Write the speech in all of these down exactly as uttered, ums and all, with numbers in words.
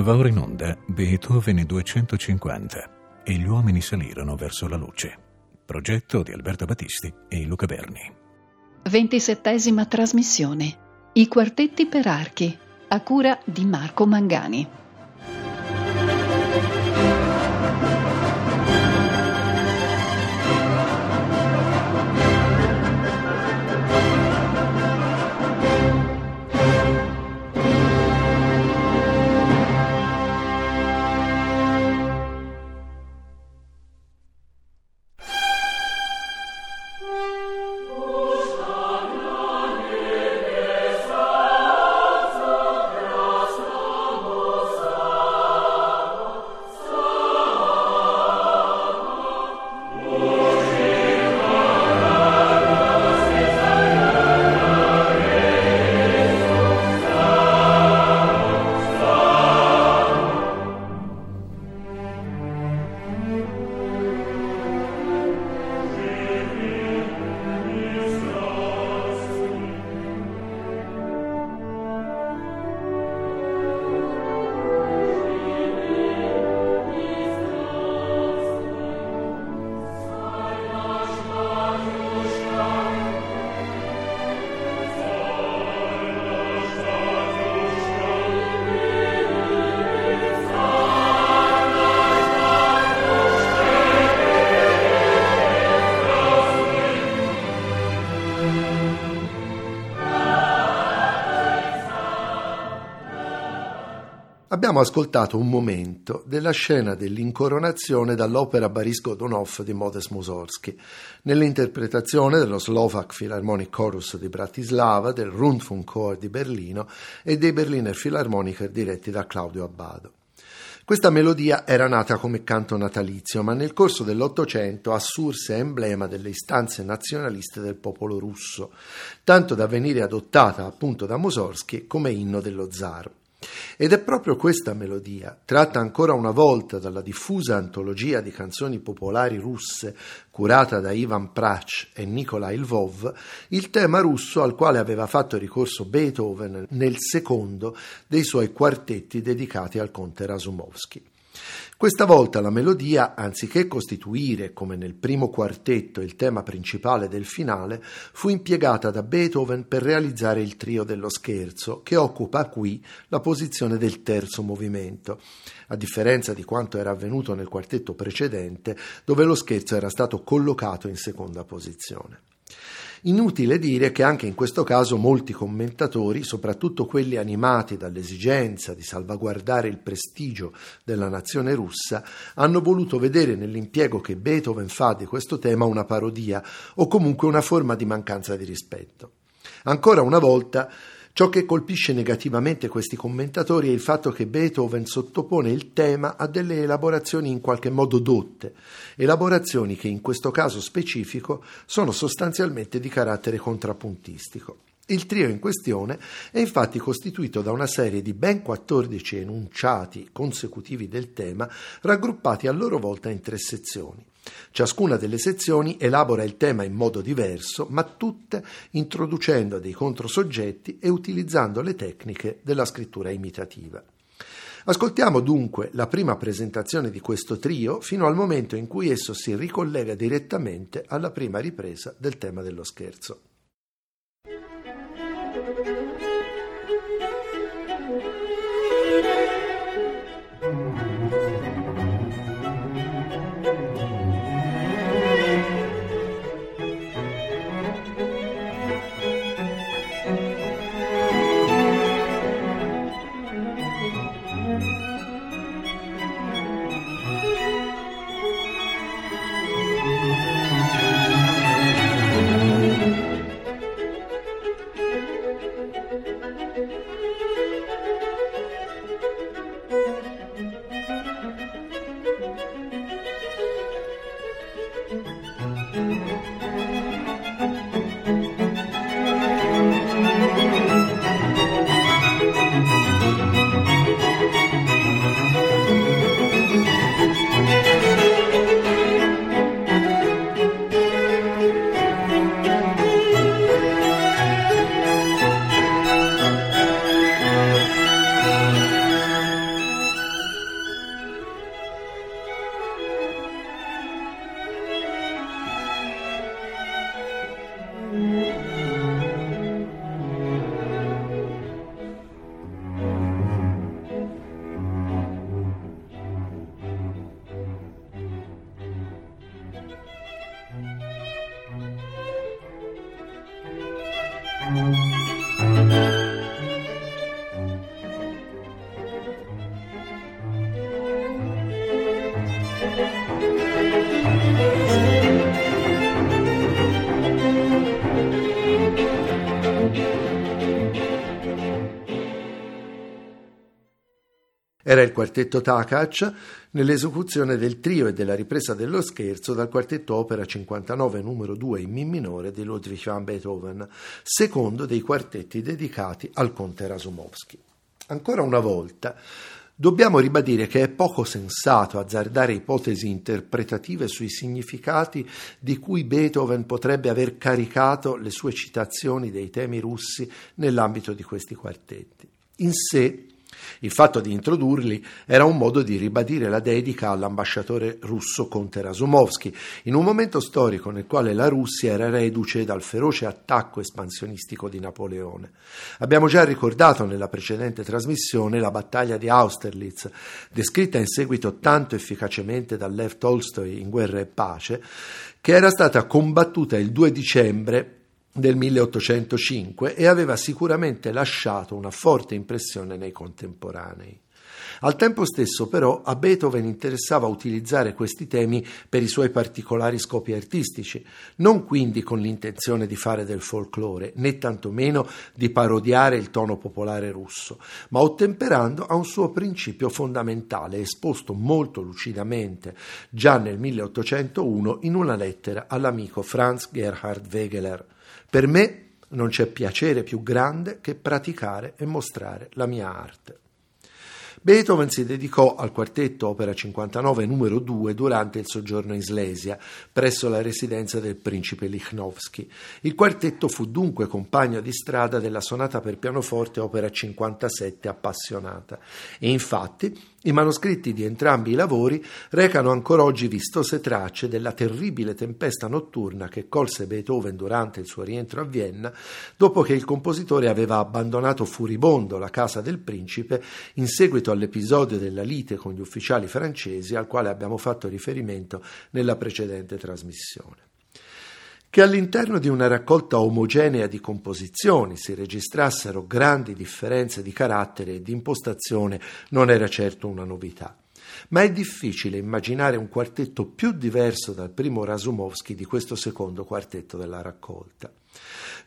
Va ora in onda Beethoven duecentocinquanta e gli uomini salirono verso la luce. Progetto di Alberto Battisti e Luca Berni. Ventisettesima trasmissione. I quartetti per archi, a cura di Marco Mangani. Abbiamo ascoltato un momento della scena dell'incoronazione dall'opera Boris Godunov di Modest Musorgskij, nell'interpretazione dello Slovak Philharmonic Chorus di Bratislava, del Rundfunk Chor di Berlino e dei Berliner Philharmoniker diretti da Claudio Abbado. Questa melodia era nata come canto natalizio, ma nel corso dell'Ottocento assurse a emblema delle istanze nazionaliste del popolo russo, tanto da venire adottata appunto da Musorgskij come inno dello zar. Ed è proprio questa melodia, tratta ancora una volta dalla diffusa antologia di canzoni popolari russe curata da Ivan Prach e Nikolai Lvov, il tema russo al quale aveva fatto ricorso Beethoven nel secondo dei suoi quartetti dedicati al conte Razumovsky. Questa volta la melodia, anziché costituire, come nel primo quartetto, il tema principale del finale, fu impiegata da Beethoven per realizzare il trio dello scherzo, che occupa qui la posizione del terzo movimento, a differenza di quanto era avvenuto nel quartetto precedente, dove lo scherzo era stato collocato in seconda posizione. Inutile dire che anche in questo caso molti commentatori, soprattutto quelli animati dall'esigenza di salvaguardare il prestigio della nazione russa, hanno voluto vedere nell'impiego che Beethoven fa di questo tema una parodia o comunque una forma di mancanza di rispetto. Ancora una volta, ciò che colpisce negativamente questi commentatori è il fatto che Beethoven sottopone il tema a delle elaborazioni in qualche modo dotte, elaborazioni che in questo caso specifico sono sostanzialmente di carattere contrappuntistico. Il trio in questione è infatti costituito da una serie di ben quattordici enunciati consecutivi del tema, raggruppati a loro volta in tre sezioni. Ciascuna delle sezioni elabora il tema in modo diverso, ma tutte introducendo dei controsoggetti e utilizzando le tecniche della scrittura imitativa. Ascoltiamo dunque la prima presentazione di questo trio fino al momento in cui esso si ricollega direttamente alla prima ripresa del tema dello scherzo. Thank you. Era il quartetto Takács nell'esecuzione del trio e della ripresa dello scherzo dal quartetto opera cinquantanove numero due in mi minore di Ludwig van Beethoven, secondo dei quartetti dedicati al conte Razumovsky. Ancora una volta dobbiamo ribadire che è poco sensato azzardare ipotesi interpretative sui significati di cui Beethoven potrebbe aver caricato le sue citazioni dei temi russi nell'ambito di questi quartetti. In sé, il fatto di introdurli era un modo di ribadire la dedica all'ambasciatore russo conte Razumovsky, in un momento storico nel quale la Russia era reduce dal feroce attacco espansionistico di Napoleone. Abbiamo già ricordato nella precedente trasmissione la battaglia di Austerlitz, descritta in seguito tanto efficacemente da Lev Tolstoy in Guerra e Pace, che era stata combattuta il due dicembre del milleottocentocinque e aveva sicuramente lasciato una forte impressione nei contemporanei. Al tempo stesso, però, a Beethoven interessava utilizzare questi temi per i suoi particolari scopi artistici, non quindi con l'intenzione di fare del folklore, né tantomeno di parodiare il tono popolare russo, ma ottemperando a un suo principio fondamentale, esposto molto lucidamente già nel milleottocentouno in una lettera all'amico Franz Gerhard Wegeler. Per me non c'è piacere più grande che praticare e mostrare la mia arte. Beethoven si dedicò al quartetto opera cinquantanove numero due durante il soggiorno in Slesia, presso la residenza del principe Lichnowsky. Il quartetto fu dunque compagno di strada della sonata per pianoforte opera cinquantasette Appassionata, e infatti i manoscritti di entrambi i lavori recano ancora oggi vistose tracce della terribile tempesta notturna che colse Beethoven durante il suo rientro a Vienna, dopo che il compositore aveva abbandonato furibondo la casa del principe in seguito all'episodio della lite con gli ufficiali francesi al quale abbiamo fatto riferimento nella precedente trasmissione. Che all'interno di una raccolta omogenea di composizioni si registrassero grandi differenze di carattere e di impostazione non era certo una novità, ma è difficile immaginare un quartetto più diverso dal primo Razumovsky di questo secondo quartetto della raccolta.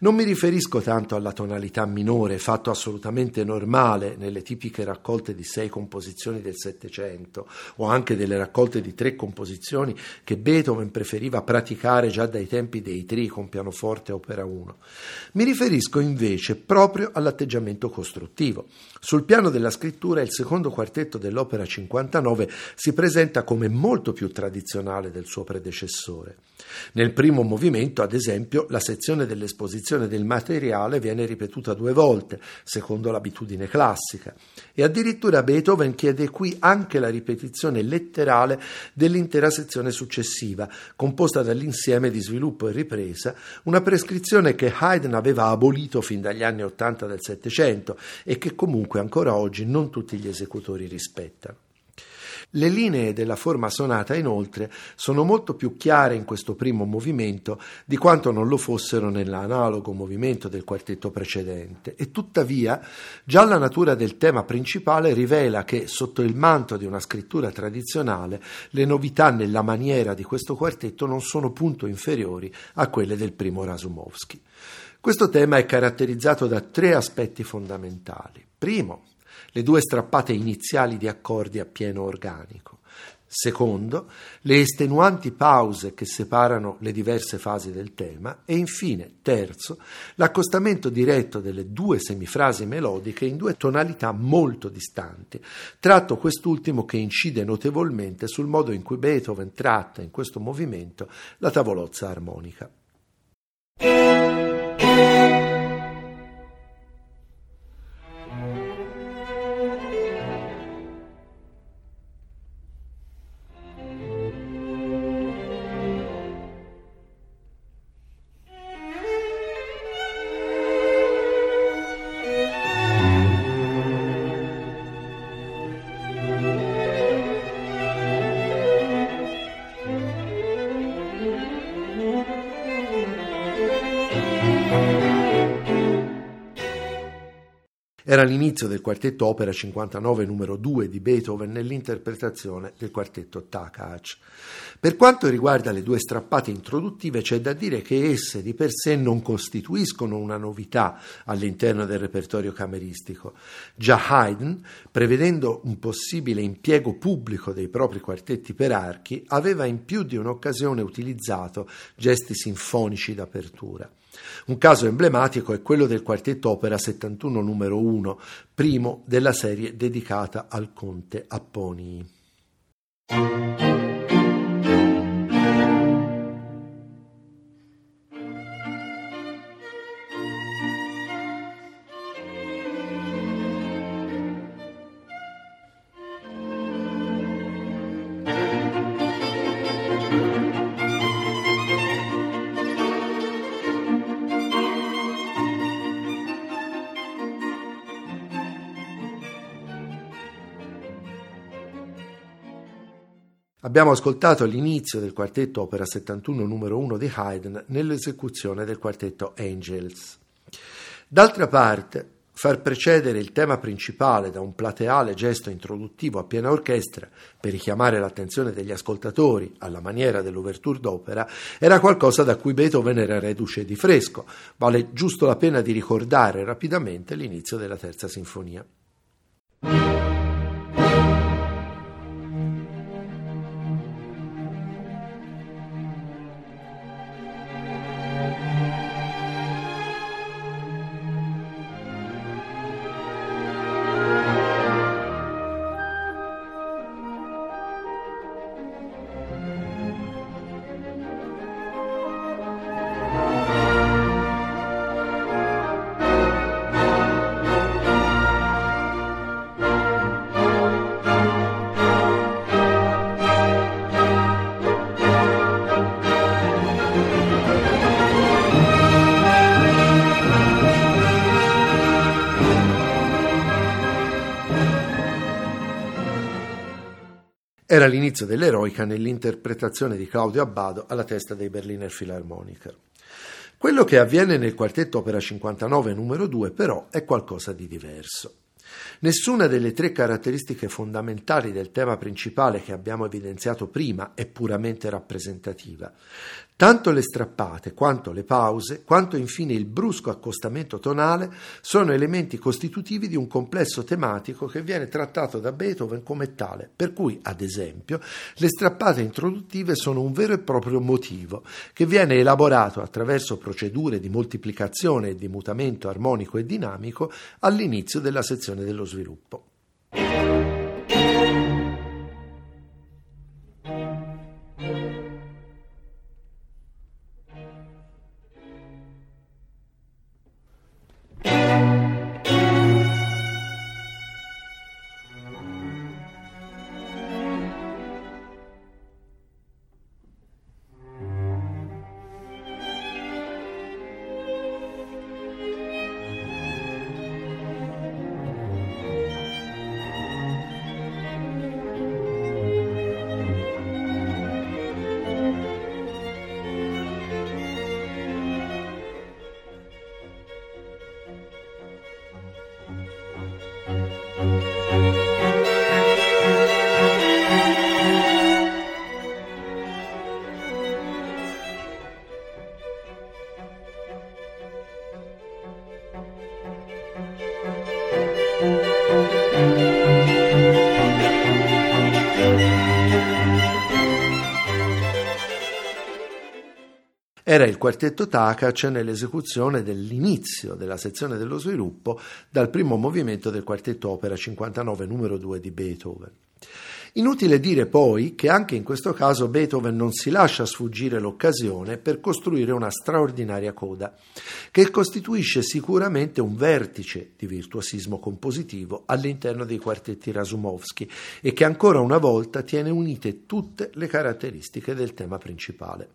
Non mi riferisco tanto alla tonalità minore, fatto assolutamente normale nelle tipiche raccolte di sei composizioni del Settecento o anche delle raccolte di tre composizioni che Beethoven preferiva praticare già dai tempi dei trii con pianoforte opera uno. Mi riferisco invece proprio all'atteggiamento costruttivo. Sul piano della scrittura il secondo quartetto dell'opera cinquantanove si presenta come molto più tradizionale del suo predecessore. Nel primo movimento, ad esempio, la sezione dell'esposizione del materiale viene ripetuta due volte, secondo l'abitudine classica, e addirittura Beethoven chiede qui anche la ripetizione letterale dell'intera sezione successiva, composta dall'insieme di sviluppo e ripresa, una prescrizione che Haydn aveva abolito fin dagli anni ottanta del Settecento e che comunque ancora oggi non tutti gli esecutori rispettano. Le linee della forma sonata, inoltre, sono molto più chiare in questo primo movimento di quanto non lo fossero nell'analogo movimento del quartetto precedente, e tuttavia già la natura del tema principale rivela che, sotto il manto di una scrittura tradizionale, le novità nella maniera di questo quartetto non sono punto inferiori a quelle del primo Razumovsky. Questo tema è caratterizzato da tre aspetti fondamentali. Primo, le due strappate iniziali di accordi a pieno organico. Secondo, le estenuanti pause che separano le diverse fasi del tema. E infine, terzo, l'accostamento diretto delle due semifrasi melodiche in due tonalità molto distanti, tratto quest'ultimo che incide notevolmente sul modo in cui Beethoven tratta in questo movimento la tavolozza armonica. Thank you. Era l'inizio del quartetto opera cinquantanove numero due di Beethoven nell'interpretazione del quartetto Takács. Per quanto riguarda le due strappate introduttive, c'è da dire che esse di per sé non costituiscono una novità all'interno del repertorio cameristico. Già Haydn, prevedendo un possibile impiego pubblico dei propri quartetti per archi, aveva in più di un'occasione utilizzato gesti sinfonici d'apertura. Un caso emblematico è quello del quartetto opera settantuno numero uno, primo della serie dedicata al conte Apponii. Abbiamo ascoltato l'inizio del quartetto opera settantuno numero uno di Haydn nell'esecuzione del quartetto Angels. D'altra parte, far precedere il tema principale da un plateale gesto introduttivo a piena orchestra per richiamare l'attenzione degli ascoltatori alla maniera dell'ouverture d'opera era qualcosa da cui Beethoven era reduce di fresco. Vale giusto la pena di ricordare rapidamente l'inizio della terza sinfonia. Era l'inizio dell'eroica nell'interpretazione di Claudio Abbado alla testa dei Berliner Philharmoniker. Quello che avviene nel quartetto opera cinquantanove numero due però è qualcosa di diverso. Nessuna delle tre caratteristiche fondamentali del tema principale che abbiamo evidenziato prima è puramente rappresentativa. Tanto le strappate, quanto le pause, quanto infine il brusco accostamento tonale sono elementi costitutivi di un complesso tematico che viene trattato da Beethoven come tale, per cui, ad esempio, le strappate introduttive sono un vero e proprio motivo che viene elaborato attraverso procedure di moltiplicazione e di mutamento armonico e dinamico all'inizio della sezione dello sviluppo. Era il quartetto Takács nell'esecuzione dell'inizio della sezione dello sviluppo dal primo movimento del quartetto opera cinquantanove numero due di Beethoven. Inutile dire poi che anche in questo caso Beethoven non si lascia sfuggire l'occasione per costruire una straordinaria coda, che costituisce sicuramente un vertice di virtuosismo compositivo all'interno dei quartetti Razumovsky e che ancora una volta tiene unite tutte le caratteristiche del tema principale.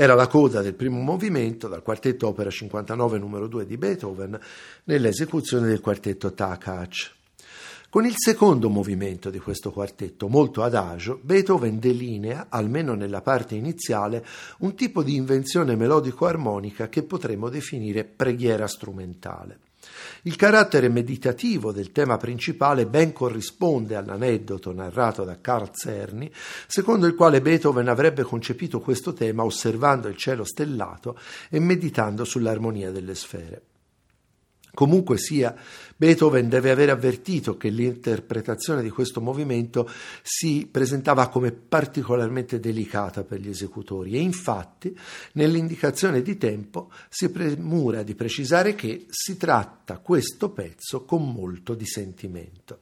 Era la coda del primo movimento dal quartetto opera cinquantanove numero due di Beethoven nell'esecuzione del quartetto Takács. Con il secondo movimento di questo quartetto, molto adagio, Beethoven delinea, almeno nella parte iniziale, un tipo di invenzione melodico-armonica che potremmo definire preghiera strumentale. Il carattere meditativo del tema principale ben corrisponde all'aneddoto narrato da Carl Czerny, secondo il quale Beethoven avrebbe concepito questo tema osservando il cielo stellato e meditando sull'armonia delle sfere. Comunque sia, Beethoven deve aver avvertito che l'interpretazione di questo movimento si presentava come particolarmente delicata per gli esecutori e infatti nell'indicazione di tempo si premura di precisare che si tratta questo pezzo con molto di sentimento.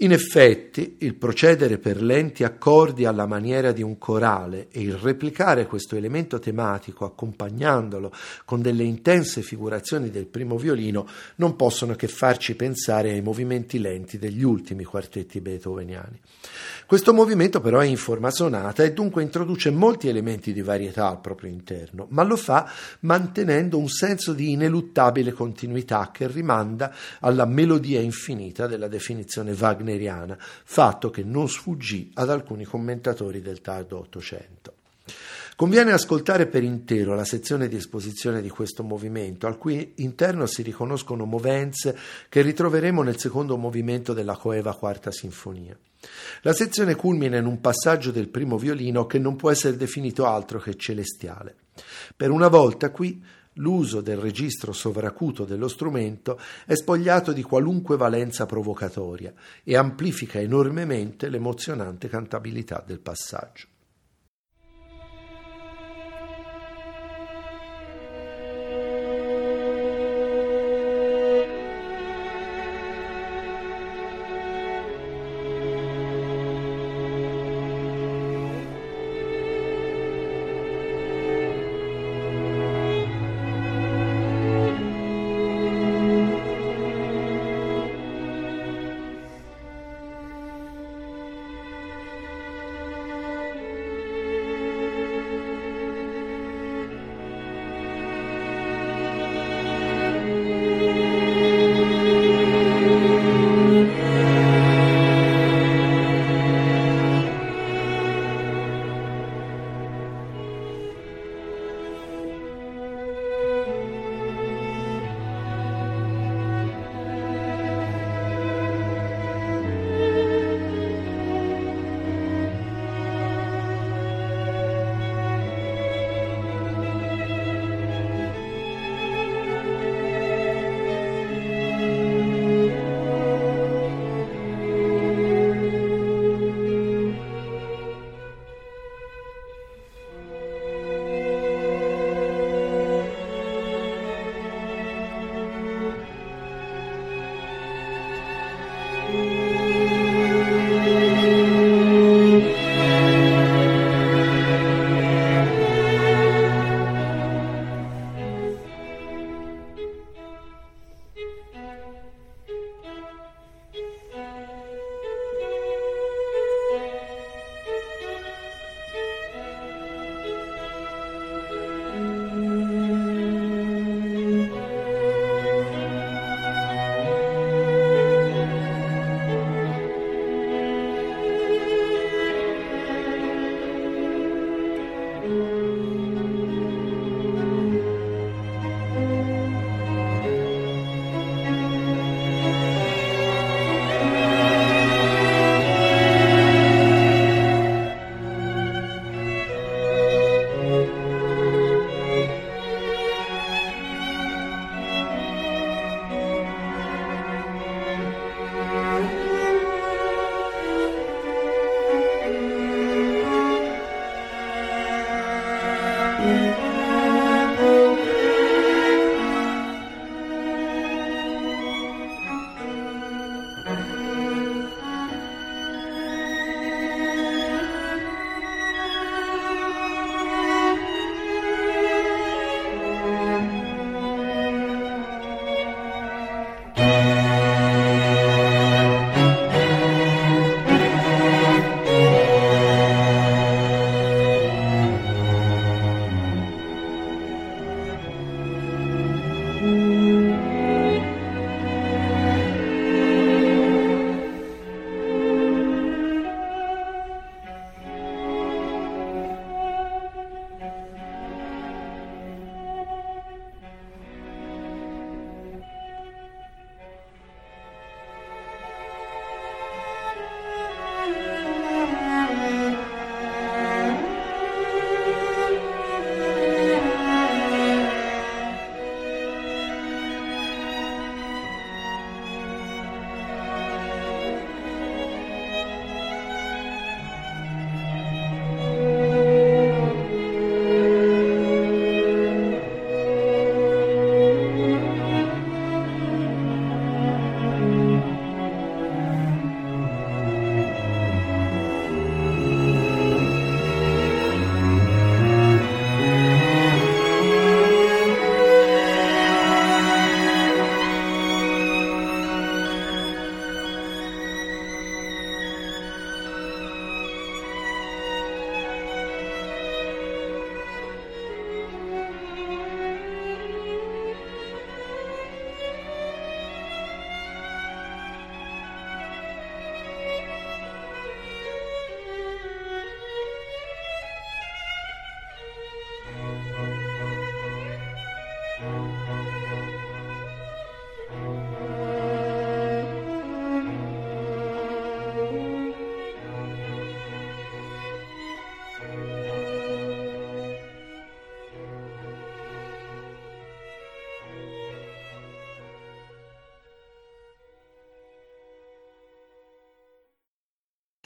In effetti, il procedere per lenti accordi alla maniera di un corale e il replicare questo elemento tematico accompagnandolo con delle intense figurazioni del primo violino non possono che farci pensare ai movimenti lenti degli ultimi quartetti beethoveniani. Questo movimento però è in forma sonata e dunque introduce molti elementi di varietà al proprio interno, ma lo fa mantenendo un senso di ineluttabile continuità che rimanda alla melodia infinita della definizione Wagner, fatto che non sfuggì ad alcuni commentatori del tardo Ottocento. Conviene ascoltare per intero la sezione di esposizione di questo movimento, al cui interno si riconoscono movenze che ritroveremo nel secondo movimento della coeva quarta sinfonia. La sezione culmina in un passaggio del primo violino che non può essere definito altro che celestiale. Per una volta qui l'uso del registro sovracuto dello strumento è spogliato di qualunque valenza provocatoria e amplifica enormemente l'emozionante cantabilità del passaggio.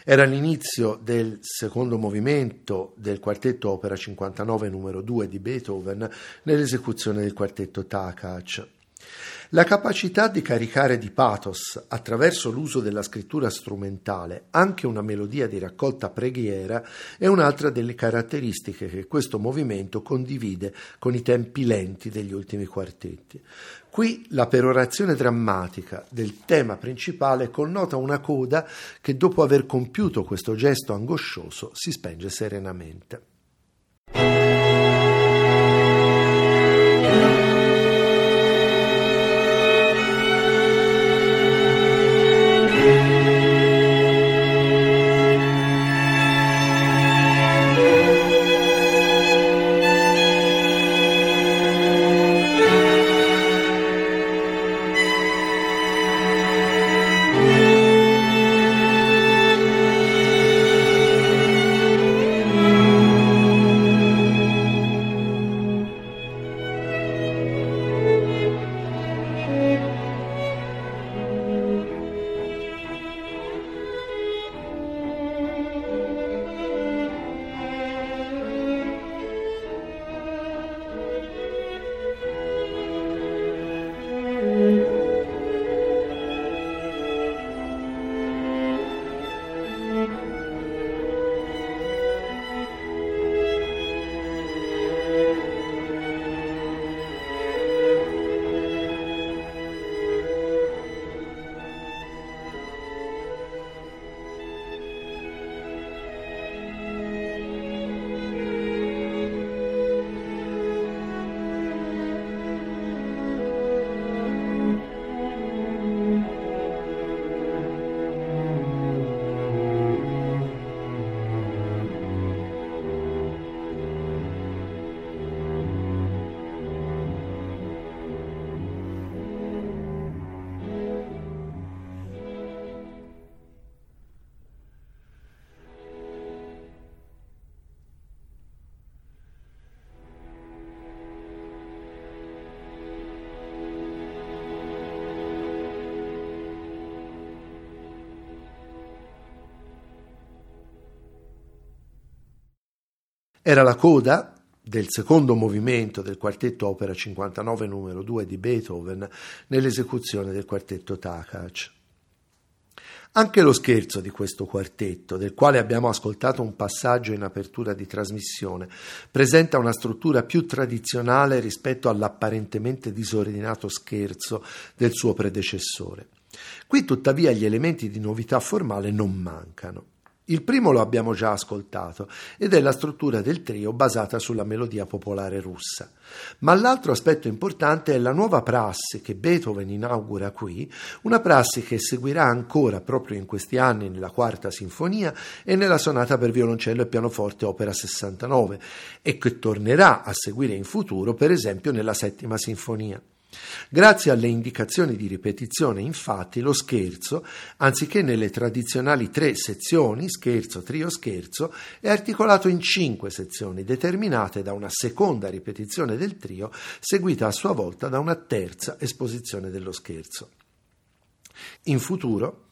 Era l'inizio del secondo movimento del quartetto opera cinquantanove numero due di Beethoven nell'esecuzione del quartetto Takács. La capacità di caricare di pathos attraverso l'uso della scrittura strumentale anche una melodia di raccolta preghiera è un'altra delle caratteristiche che questo movimento condivide con i tempi lenti degli ultimi quartetti. Qui la perorazione drammatica del tema principale connota una coda che dopo aver compiuto questo gesto angoscioso si spenge serenamente. Era la coda del secondo movimento del quartetto opera cinquantanove numero due di Beethoven nell'esecuzione del quartetto Takács. Anche lo scherzo di questo quartetto, del quale abbiamo ascoltato un passaggio in apertura di trasmissione, presenta una struttura più tradizionale rispetto all'apparentemente disordinato scherzo del suo predecessore. Qui tuttavia gli elementi di novità formale non mancano. Il primo lo abbiamo già ascoltato ed è la struttura del trio basata sulla melodia popolare russa, ma l'altro aspetto importante è la nuova prassi che Beethoven inaugura qui, una prassi che seguirà ancora proprio in questi anni nella quarta sinfonia e nella sonata per violoncello e pianoforte opera sessantanove e che tornerà a seguire in futuro, per esempio nella settima sinfonia. Grazie alle indicazioni di ripetizione, infatti, lo scherzo, anziché nelle tradizionali tre sezioni, scherzo, trio, scherzo, è articolato in cinque sezioni, determinate da una seconda ripetizione del trio, seguita a sua volta da una terza esposizione dello scherzo. In futuro,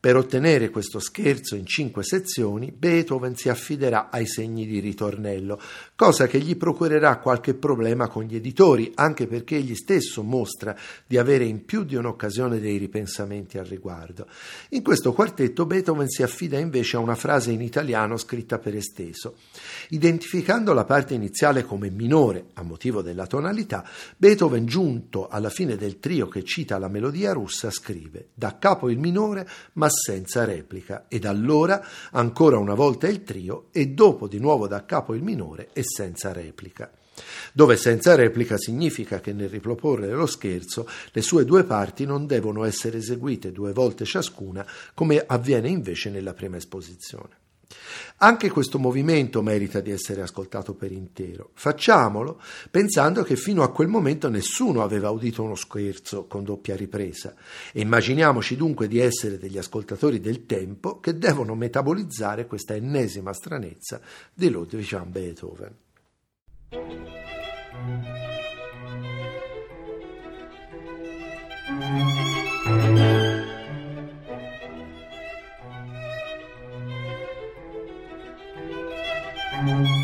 per ottenere questo scherzo in cinque sezioni, Beethoven si affiderà ai segni di ritornello, cosa che gli procurerà qualche problema con gli editori, anche perché egli stesso mostra di avere in più di un'occasione dei ripensamenti al riguardo. In questo quartetto Beethoven si affida invece a una frase in italiano scritta per esteso. Identificando la parte iniziale come minore, a motivo della tonalità, Beethoven, giunto alla fine del trio che cita la melodia russa, scrive «Da capo il minore, ma senza replica, ed allora ancora una volta il trio e dopo di nuovo da capo il minore e senza replica», dove senza replica significa che nel riproporre lo scherzo le sue due parti non devono essere eseguite due volte ciascuna come avviene invece nella prima esposizione. Anche questo movimento merita di essere ascoltato per intero. Facciamolo pensando che fino a quel momento nessuno aveva udito uno scherzo con doppia ripresa e immaginiamoci dunque di essere degli ascoltatori del tempo che devono metabolizzare questa ennesima stranezza di Ludwig van Beethoven. Thank you.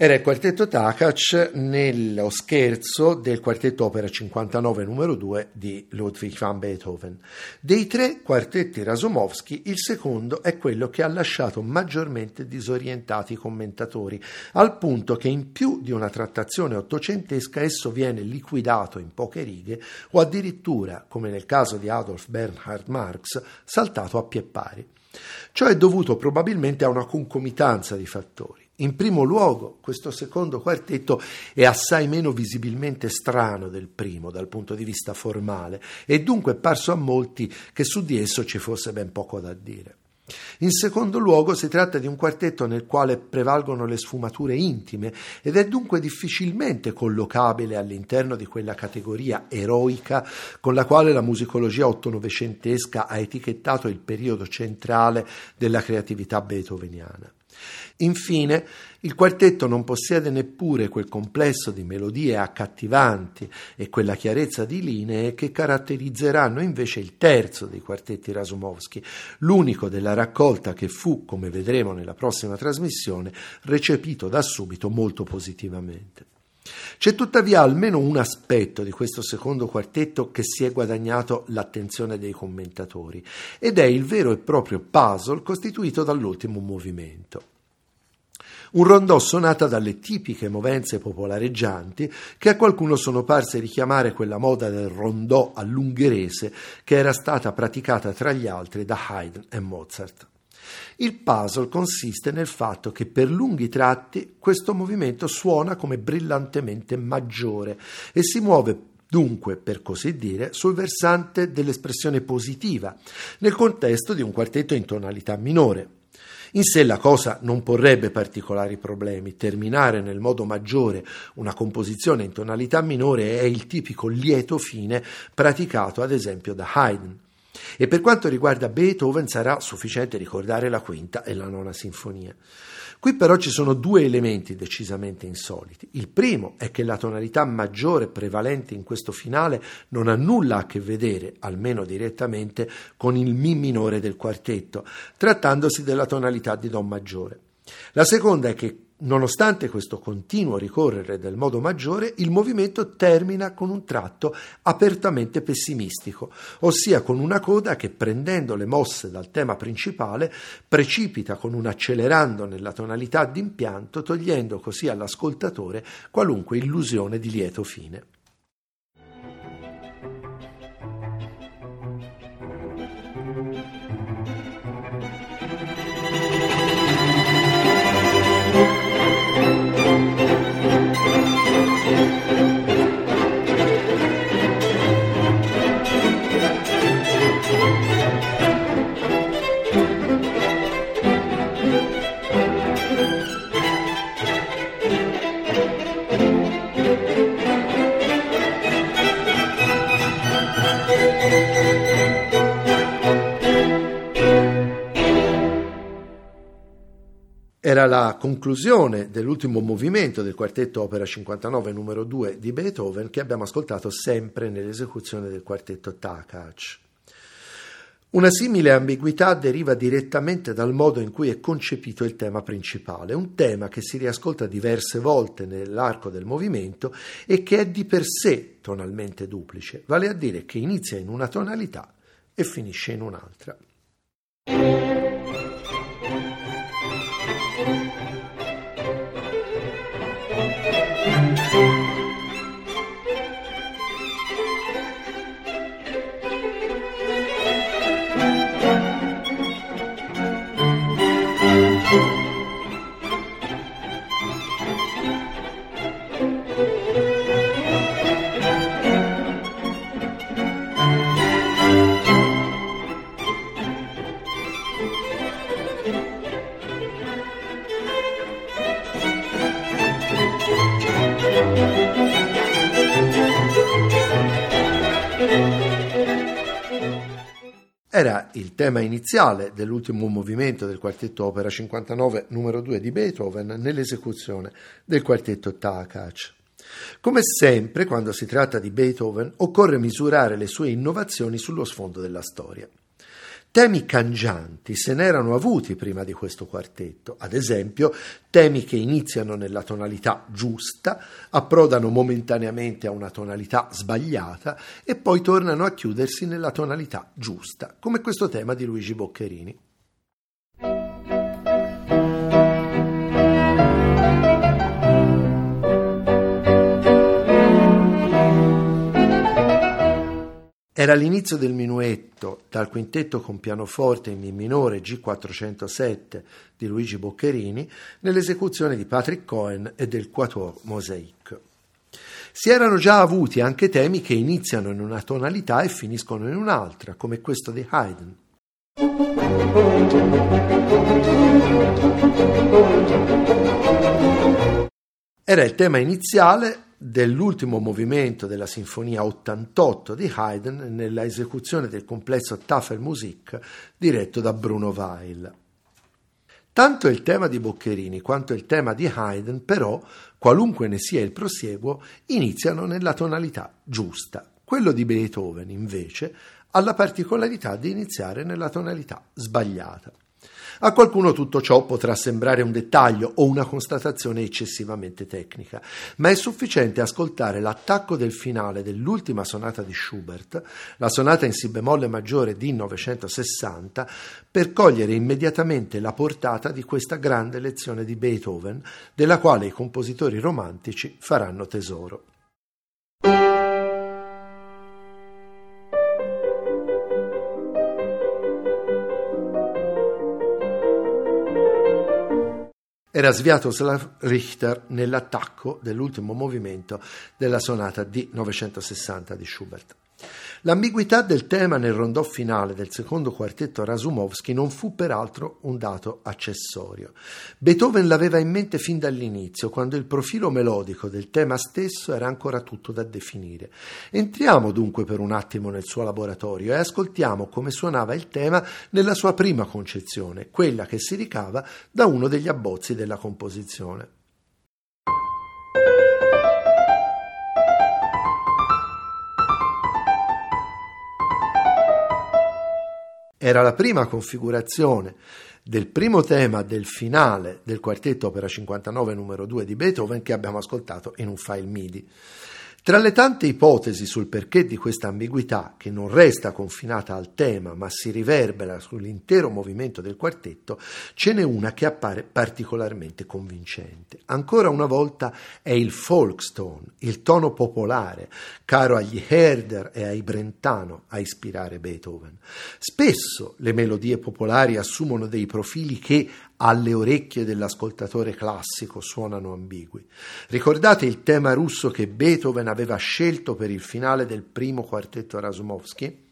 Era il quartetto Takács nello scherzo del quartetto opera cinquantanove numero due di Ludwig van Beethoven. Dei tre quartetti Razumovsky, il secondo è quello che ha lasciato maggiormente disorientati i commentatori, al punto che in più di una trattazione ottocentesca esso viene liquidato in poche righe o addirittura, come nel caso di Adolf Bernhard Marx, saltato a pie pari. Ciò è dovuto probabilmente a una concomitanza di fattori. In primo luogo, questo secondo quartetto è assai meno visibilmente strano del primo dal punto di vista formale e dunque è parso a molti che su di esso ci fosse ben poco da dire. In secondo luogo, si tratta di un quartetto nel quale prevalgono le sfumature intime ed è dunque difficilmente collocabile all'interno di quella categoria eroica con la quale la musicologia otto-novecentesca ha etichettato il periodo centrale della creatività beethoveniana. Infine, il quartetto non possiede neppure quel complesso di melodie accattivanti e quella chiarezza di linee che caratterizzeranno invece il terzo dei quartetti Razumovsky, l'unico della raccolta che fu, come vedremo nella prossima trasmissione, recepito da subito molto positivamente. C'è tuttavia almeno un aspetto di questo secondo quartetto che si è guadagnato l'attenzione dei commentatori ed è il vero e proprio puzzle costituito dall'ultimo movimento. Un rondò sonata dalle tipiche movenze popolareggianti che a qualcuno sono parse richiamare quella moda del rondò all'ungherese che era stata praticata tra gli altri da Haydn e Mozart. Il puzzle consiste nel fatto che per lunghi tratti questo movimento suona come brillantemente maggiore e si muove dunque per così dire sul versante dell'espressione positiva, nel contesto di un quartetto in tonalità minore. In sé la cosa non porrebbe particolari problemi, terminare nel modo maggiore una composizione in tonalità minore è il tipico lieto fine praticato ad esempio da Haydn. E per quanto riguarda Beethoven sarà sufficiente ricordare la quinta e la nona sinfonia. Qui però ci sono due elementi decisamente insoliti. Il primo è che la tonalità maggiore prevalente in questo finale non ha nulla a che vedere, almeno direttamente, con il mi minore del quartetto, trattandosi della tonalità di do maggiore. La seconda è che, nonostante questo continuo ricorrere del modo maggiore, il movimento termina con un tratto apertamente pessimistico, ossia con una coda che, prendendo le mosse dal tema principale, precipita con un accelerando nella tonalità d'impianto, togliendo così all'ascoltatore qualunque illusione di lieto fine. Era la conclusione dell'ultimo movimento del quartetto opera cinquantanove numero due di Beethoven che abbiamo ascoltato sempre nell'esecuzione del quartetto Takács. Una simile ambiguità deriva direttamente dal modo in cui è concepito il tema principale, un tema che si riascolta diverse volte nell'arco del movimento e che è di per sé tonalmente duplice, vale a dire che inizia in una tonalità e finisce in un'altra. Era il tema iniziale dell'ultimo movimento del quartetto opera cinquantanove numero due di Beethoven nell'esecuzione del quartetto Takács. Come sempre, quando si tratta di Beethoven, occorre misurare le sue innovazioni sullo sfondo della storia. Temi cangianti se n'erano avuti prima di questo quartetto, ad esempio temi che iniziano nella tonalità giusta, approdano momentaneamente a una tonalità sbagliata e poi tornano a chiudersi nella tonalità giusta, come questo tema di Luigi Boccherini. Era l'inizio del minuetto dal quintetto con pianoforte in mi minore G quattrocentosette di Luigi Boccherini nell'esecuzione di Patrick Cohen e del Quatuor Mosaic. Si erano già avuti anche temi che iniziano in una tonalità e finiscono in un'altra, come questo di Haydn. Era il tema iniziale dell'ultimo movimento della Sinfonia ottantotto di Haydn nella esecuzione del complesso Tafelmusik diretto da Bruno Weil. Tanto il tema di Boccherini quanto il tema di Haydn, però, qualunque ne sia il prosieguo, iniziano nella tonalità giusta. Quello di Beethoven, invece, ha la particolarità di iniziare nella tonalità sbagliata. A qualcuno tutto ciò potrà sembrare un dettaglio o una constatazione eccessivamente tecnica, ma è sufficiente ascoltare l'attacco del finale dell'ultima sonata di Schubert, la sonata in si bemolle maggiore di novecentosessanta, per cogliere immediatamente la portata di questa grande lezione di Beethoven, della quale i compositori romantici faranno tesoro. era Sviatoslav Richter nell'attacco dell'ultimo movimento della sonata di novecentosessanta di Schubert. L'ambiguità del tema nel rondò finale del secondo quartetto Razumovsky non fu peraltro un dato accessorio. Beethoven l'aveva in mente fin dall'inizio, quando il profilo melodico del tema stesso era ancora tutto da definire. Entriamo dunque per un attimo nel suo laboratorio e ascoltiamo come suonava il tema nella sua prima concezione, quella che si ricava da uno degli abbozzi della composizione. Era la prima configurazione del primo tema del finale del quartetto opera cinquantanove numero due di Beethoven che abbiamo ascoltato in un file MIDI. Tra le tante ipotesi sul perché di questa ambiguità, che non resta confinata al tema ma si riverbera sull'intero movimento del quartetto, ce n'è una che appare particolarmente convincente. Ancora una volta è il Folkstone, il tono popolare, caro agli Herder e ai Brentano, a ispirare Beethoven. Spesso le melodie popolari assumono dei profili che alle orecchie dell'ascoltatore classico suonano ambigui. Ricordate il tema russo che Beethoven aveva scelto per il finale del primo quartetto Razumovsky?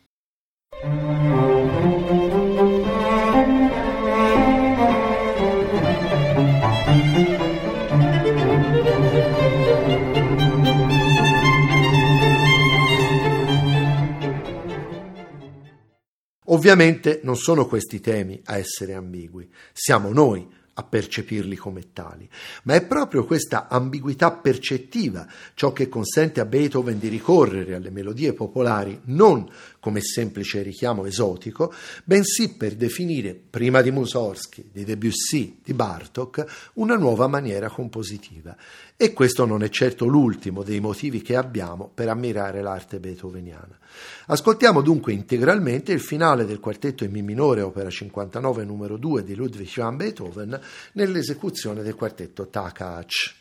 Ovviamente non sono questi temi a essere ambigui, siamo noi a percepirli come tali, ma è proprio questa ambiguità percettiva ciò che consente a Beethoven di ricorrere alle melodie popolari non come semplice richiamo esotico, bensì per definire, prima di Musorgskij, di Debussy, di Bartók, una nuova maniera compositiva. E questo non è certo l'ultimo dei motivi che abbiamo per ammirare l'arte beethoveniana. Ascoltiamo dunque integralmente il finale del quartetto in mi minore opera cinquantanove numero due di Ludwig van Beethoven nell'esecuzione del quartetto Takács.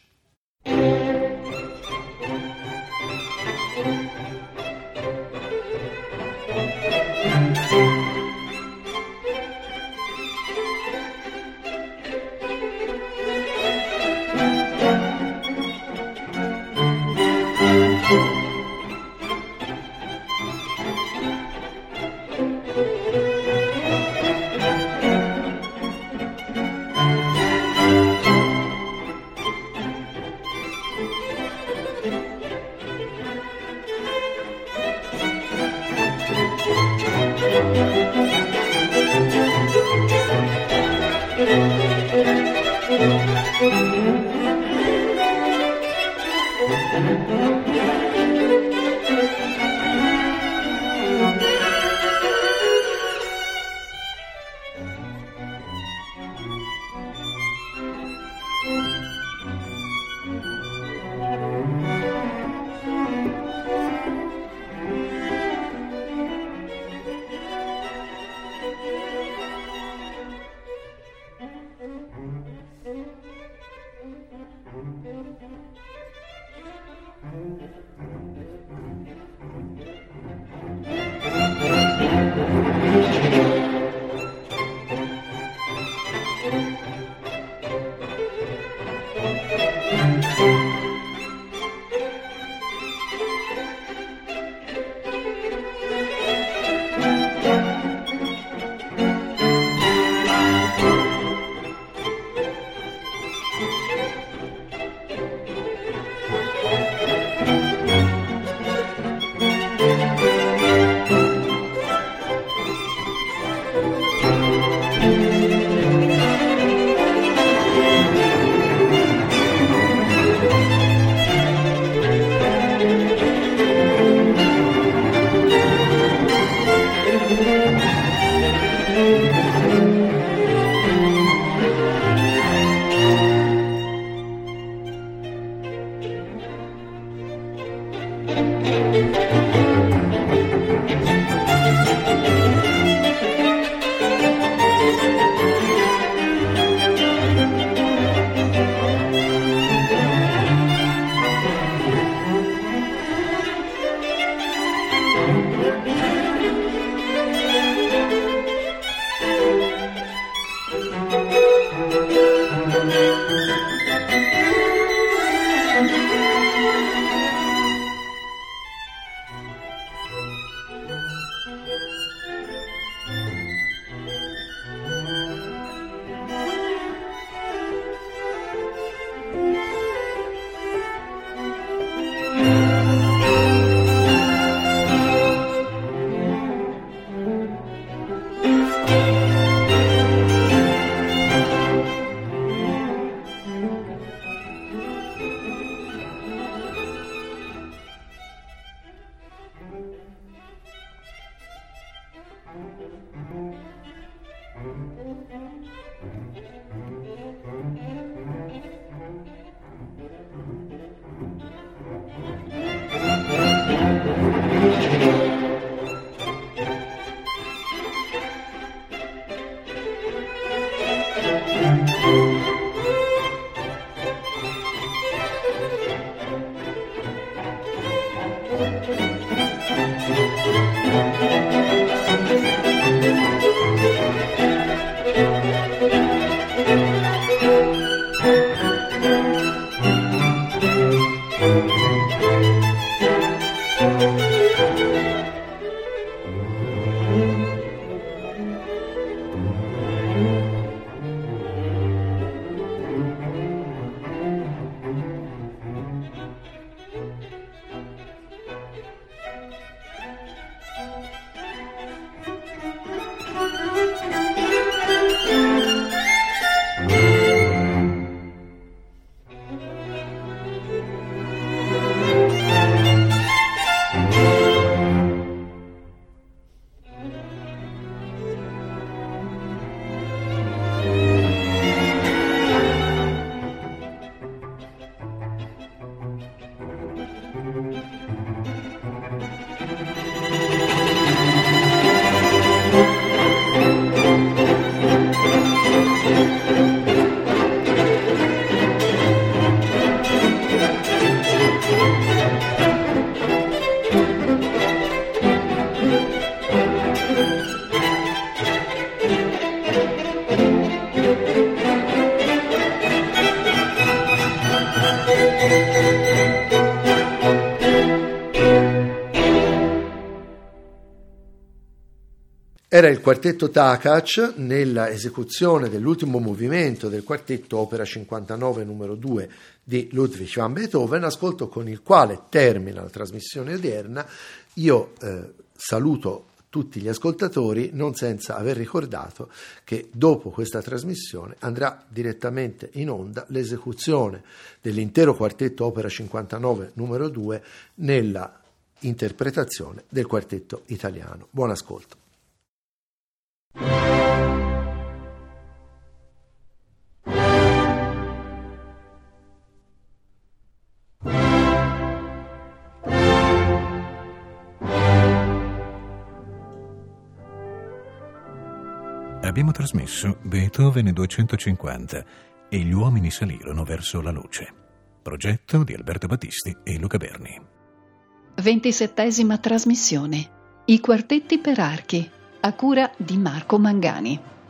Thank you. Era il quartetto Takács nella esecuzione dell'ultimo movimento del quartetto opera cinquantanove numero due di Ludwig van Beethoven, ascolto con il quale termina la trasmissione odierna. Io eh, saluto tutti gli ascoltatori, non senza aver ricordato che dopo questa trasmissione andrà direttamente in onda l'esecuzione dell'intero quartetto opera cinquantanove numero due nella interpretazione del quartetto italiano. Buon ascolto. Abbiamo trasmesso Beethoven duecentocinquanta e gli uomini salirono verso la luce. Progetto di Alberto Battisti e Luca Berni. Ventisettesima trasmissione. I quartetti per archi, a cura di Marco Mangani.